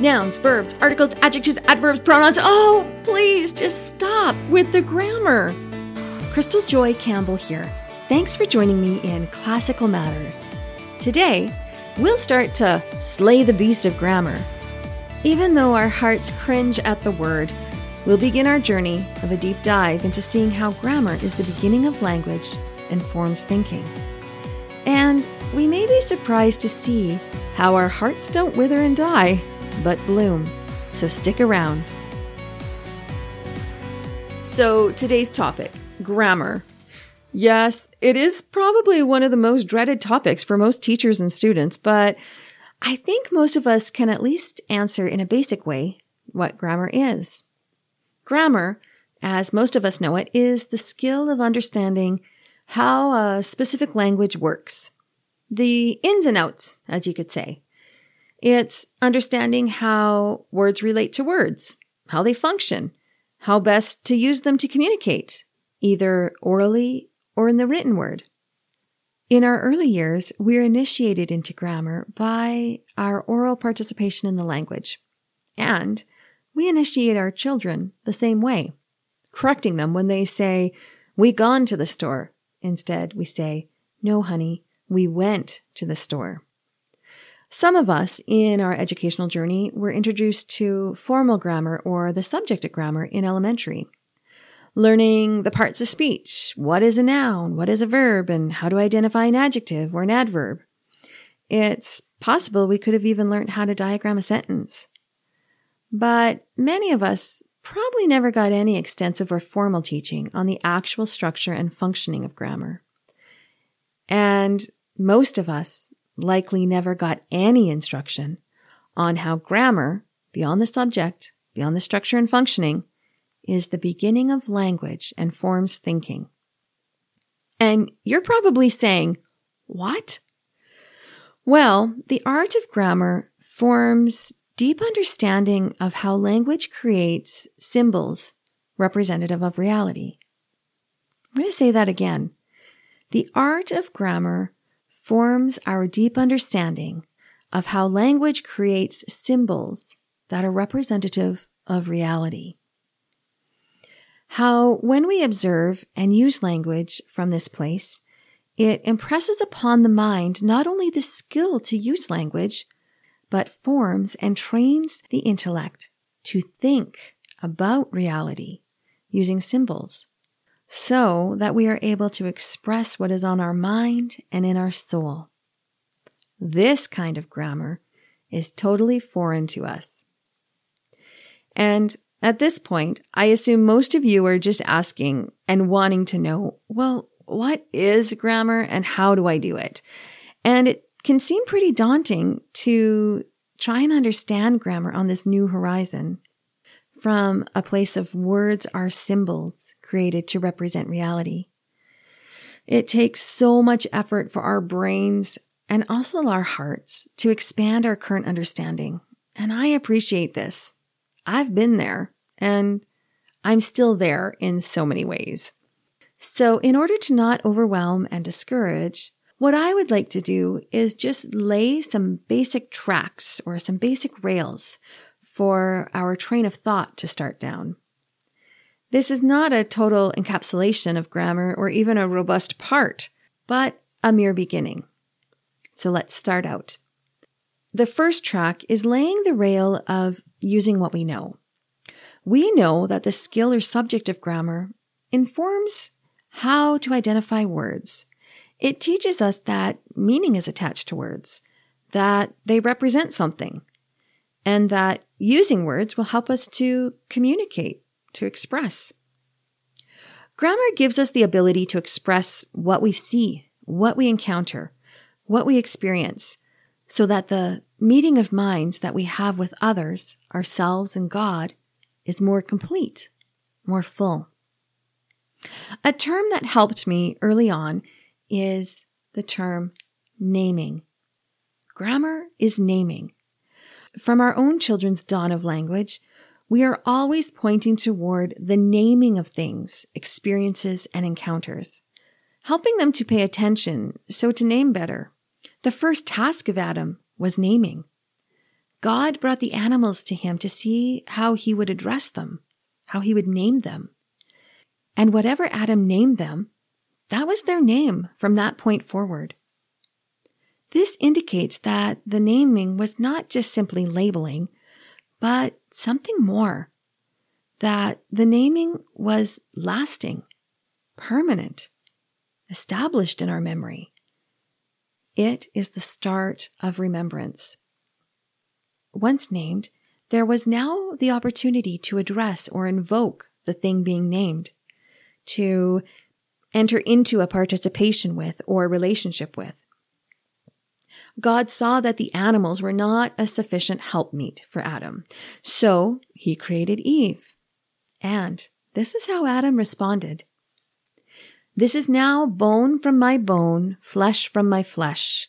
nouns, verbs, articles, adjectives, adverbs, pronouns. Oh, please just stop with the grammar. Crystal Joy Campbell here. Thanks for joining me in Classical Matters. Today, we'll start to slay the beast of grammar. Even though our hearts cringe at the word, we'll begin our journey of a deep dive into seeing how grammar is the beginning of language and forms thinking. And we may be surprised to see how our hearts don't wither and die, but bloom. So stick around. So today's topic, grammar. Yes, it is probably one of the most dreaded topics for most teachers and students, but I think most of us can at least answer in a basic way what grammar is. Grammar, as most of us know it, is the skill of understanding how a specific language works. The ins and outs, as you could say. It's understanding how words relate to words, how they function, how best to use them to communicate, either orally or in the written word. In our early years, we're initiated into grammar by our oral participation in the language. And we initiate our children the same way, correcting them when they say, "We gone to the store." Instead, we say, "No, honey, we went to the store." Some of us in our educational journey were introduced to formal grammar or the subject of grammar in elementary. Learning the parts of speech, what is a noun, what is a verb, and how to identify an adjective or an adverb. It's possible we could have even learned how to diagram a sentence. But many of us probably never got any extensive or formal teaching on the actual structure and functioning of grammar. And most of us likely never got any instruction on how grammar, beyond the subject, beyond the structure and functioning, is the beginning of language and forms thinking. And you're probably saying, what? Well, the art of grammar forms deep understanding of how language creates symbols representative of reality. I'm going to say that again. The art of grammar forms our deep understanding of how language creates symbols that are representative of reality. How, when we observe and use language from this place, it impresses upon the mind not only the skill to use language, but forms and trains the intellect to think about reality using symbols so that we are able to express what is on our mind and in our soul. This kind of grammar is totally foreign to us. And at this point, I assume most of you are just asking and wanting to know, well, what is grammar and how do I do it? And it can seem pretty daunting to try and understand grammar on this new horizon from a place of words are symbols created to represent reality. It takes so much effort for our brains and also our hearts to expand our current understanding. And I appreciate this. I've been there, and I'm still there in so many ways. So in order to not overwhelm and discourage, what I would like to do is just lay some basic tracks or some basic rails for our train of thought to start down. This is not a total encapsulation of grammar or even a robust part, but a mere beginning. So let's start out. The first track is laying the rail of using what we know. We know that the skill or subject of grammar informs how to identify words. It teaches us that meaning is attached to words, that they represent something, and that using words will help us to communicate, to express. Grammar gives us the ability to express what we see, what we encounter, what we experience, so that the meeting of minds that we have with others, ourselves, and God is more complete, more full. A term that helped me early on is the term naming. Grammar is naming. From our own children's dawn of language, we are always pointing toward the naming of things, experiences, and encounters, helping them to pay attention so to name better. The first task of Adam was naming. God brought the animals to him to see how he would address them, how he would name them. And whatever Adam named them, that was their name from that point forward. This indicates that the naming was not just simply labeling, but something more, that the naming was lasting, permanent, established in our memory. It is the start of remembrance. Once named, there was now the opportunity to address or invoke the thing being named, to enter into a participation with or relationship with. God saw that the animals were not a sufficient helpmeet for Adam, so he created Eve. And this is how Adam responded. This is now bone from my bone, flesh from my flesh.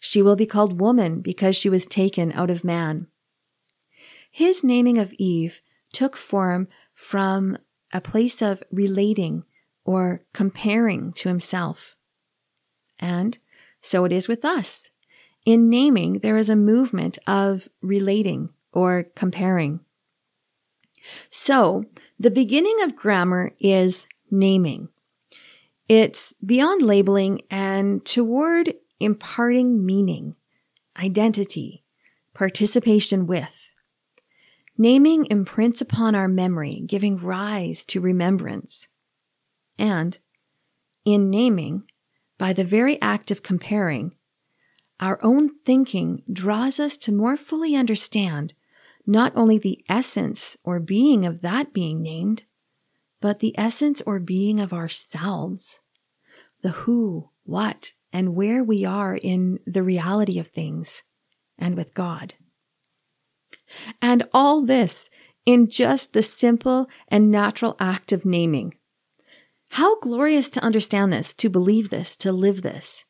She will be called woman because she was taken out of man. His naming of Eve took form from a place of relating or comparing to himself. And so it is with us. In naming, there is a movement of relating or comparing. So the beginning of grammar is naming. It's beyond labeling and toward imparting meaning, identity, participation with. Naming imprints upon our memory, giving rise to remembrance. And in naming, by the very act of comparing, our own thinking draws us to more fully understand not only the essence or being of that being named, but the essence or being of ourselves, the who, what, and where we are in the reality of things and with God. And all this in just the simple and natural act of naming. How glorious to understand this, to believe this, to live this.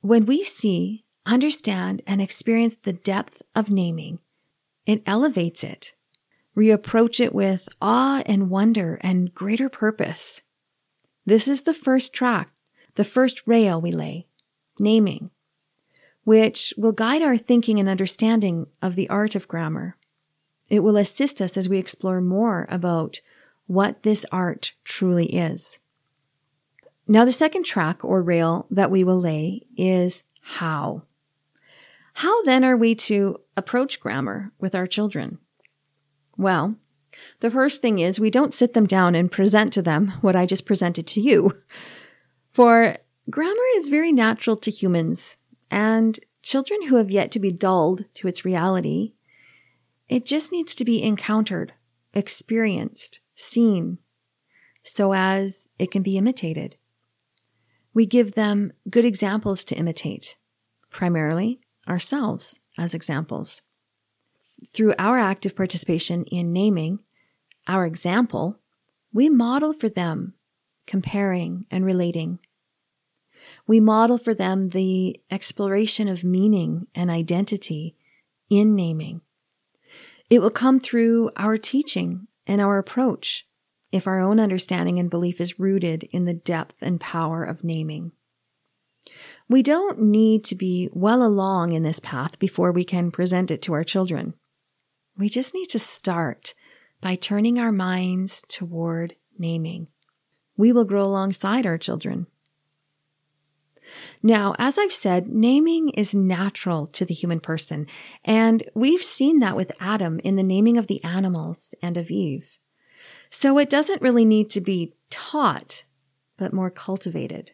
When we see, understand, and experience the depth of naming, it elevates it. We approach it with awe and wonder and greater purpose. This is the first track, the first rail we lay, naming, which will guide our thinking and understanding of the art of grammar. It will assist us as we explore more about what this art truly is. Now, the second track or rail that we will lay is how. How then are we to approach grammar with our children? Well, the first thing is we don't sit them down and present to them what I just presented to you. For grammar is very natural to humans, and children who have yet to be dulled to its reality, it just needs to be encountered, experienced, seen, so as it can be imitated. We give them good examples to imitate, primarily ourselves as examples. Through our active participation in naming, our example, we model for them comparing and relating. We model for them the exploration of meaning and identity in naming. It will come through our teaching and our approach if our own understanding and belief is rooted in the depth and power of naming. We don't need to be well along in this path before we can present it to our children. We just need to start by turning our minds toward naming. We will grow alongside our children. Now, as I've said, naming is natural to the human person, and we've seen that with Adam in the naming of the animals and of Eve. So it doesn't really need to be taught, but more cultivated.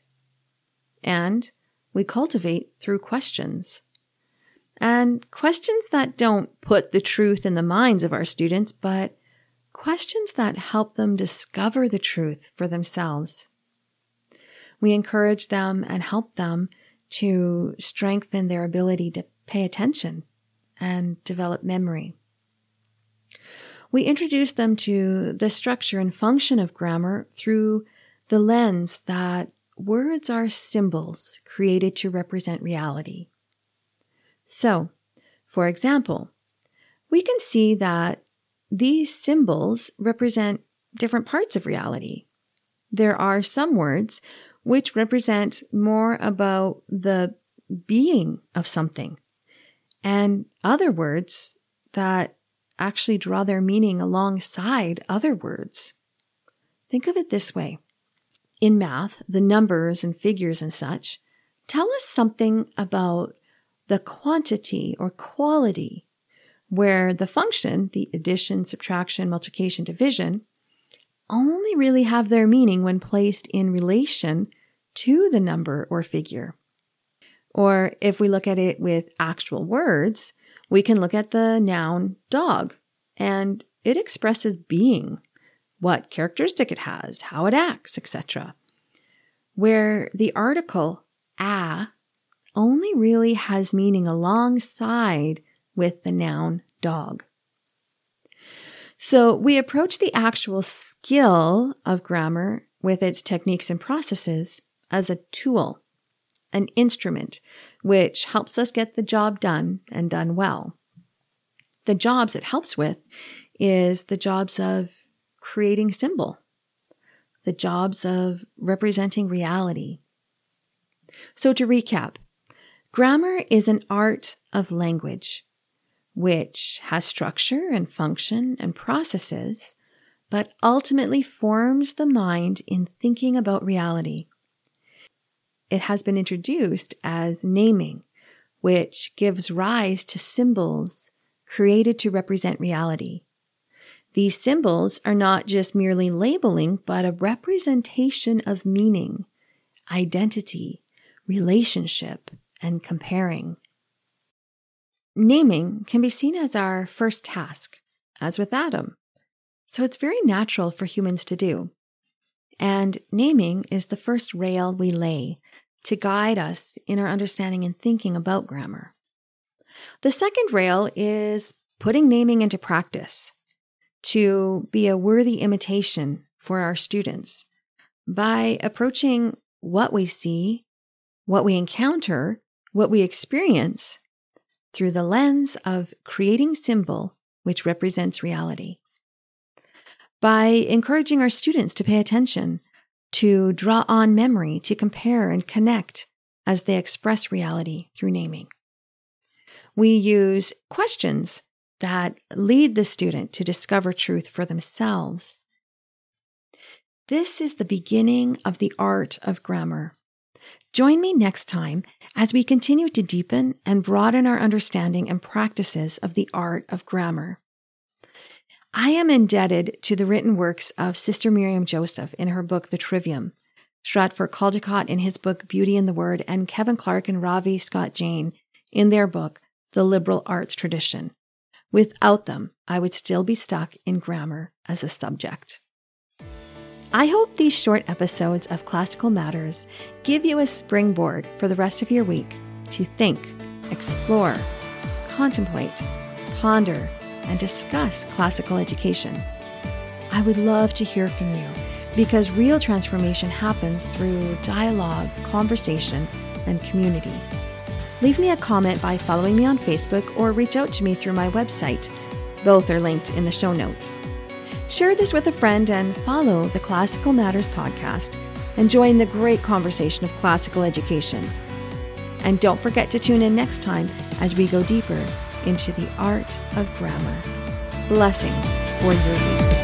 And we cultivate through questions. And questions that don't put the truth in the minds of our students, but questions that help them discover the truth for themselves. We encourage them and help them to strengthen their ability to pay attention and develop memory. We introduce them to the structure and function of grammar through the lens that words are symbols created to represent reality. So, for example, we can see that these symbols represent different parts of reality. There are some words which represent more about the being of something, and other words that actually draw their meaning alongside other words. Think of it this way. In math, the numbers and figures and such tell us something about the quantity or quality, where the function, the addition, subtraction, multiplication, division, only really have their meaning when placed in relation to the number or figure. Or if we look at it with actual words, we can look at the noun dog, and it expresses being, what characteristic it has, how it acts, etc. Where the article a only really has meaning alongside with the noun dog. So we approach the actual skill of grammar with its techniques and processes as a tool, an instrument, which helps us get the job done and done well. The jobs it helps with is the jobs of creating symbol, the jobs of representing reality. So to recap, grammar is an art of language, which has structure and function and processes, but ultimately forms the mind in thinking about reality. It has been introduced as naming, which gives rise to symbols created to represent reality. These symbols are not just merely labeling, but a representation of meaning, identity, relationship, and comparing. Naming can be seen as our first task, as with Adam. So it's very natural for humans to do. And naming is the first rail we lay to guide us in our understanding and thinking about grammar. The second rail is putting naming into practice to be a worthy imitation for our students by approaching what we see, what we encounter, what we experience through the lens of creating symbol, which represents reality. By encouraging our students to pay attention, to draw on memory, to compare and connect as they express reality through naming. We use questions that lead the student to discover truth for themselves. This is the beginning of the art of grammar. Join me next time as we continue to deepen and broaden our understanding and practices of the art of grammar. I am indebted to the written works of Sister Miriam Joseph in her book, The Trivium, Stratford Caldecott in his book, Beauty in the Word, and Kevin Clark and Ravi Scott-Jane in their book, The Liberal Arts Tradition. Without them, I would still be stuck in grammar as a subject. I hope these short episodes of Classical Matters give you a springboard for the rest of your week to think, explore, contemplate, ponder, and discuss classical education. I would love to hear from you because real transformation happens through dialogue, conversation, and community. Leave me a comment by following me on Facebook or reach out to me through my website. Both are linked in the show notes. Share this with a friend and follow the Classical Matters podcast and join the great conversation of classical education. And don't forget to tune in next time as we go deeper into the art of grammar. Blessings for your week.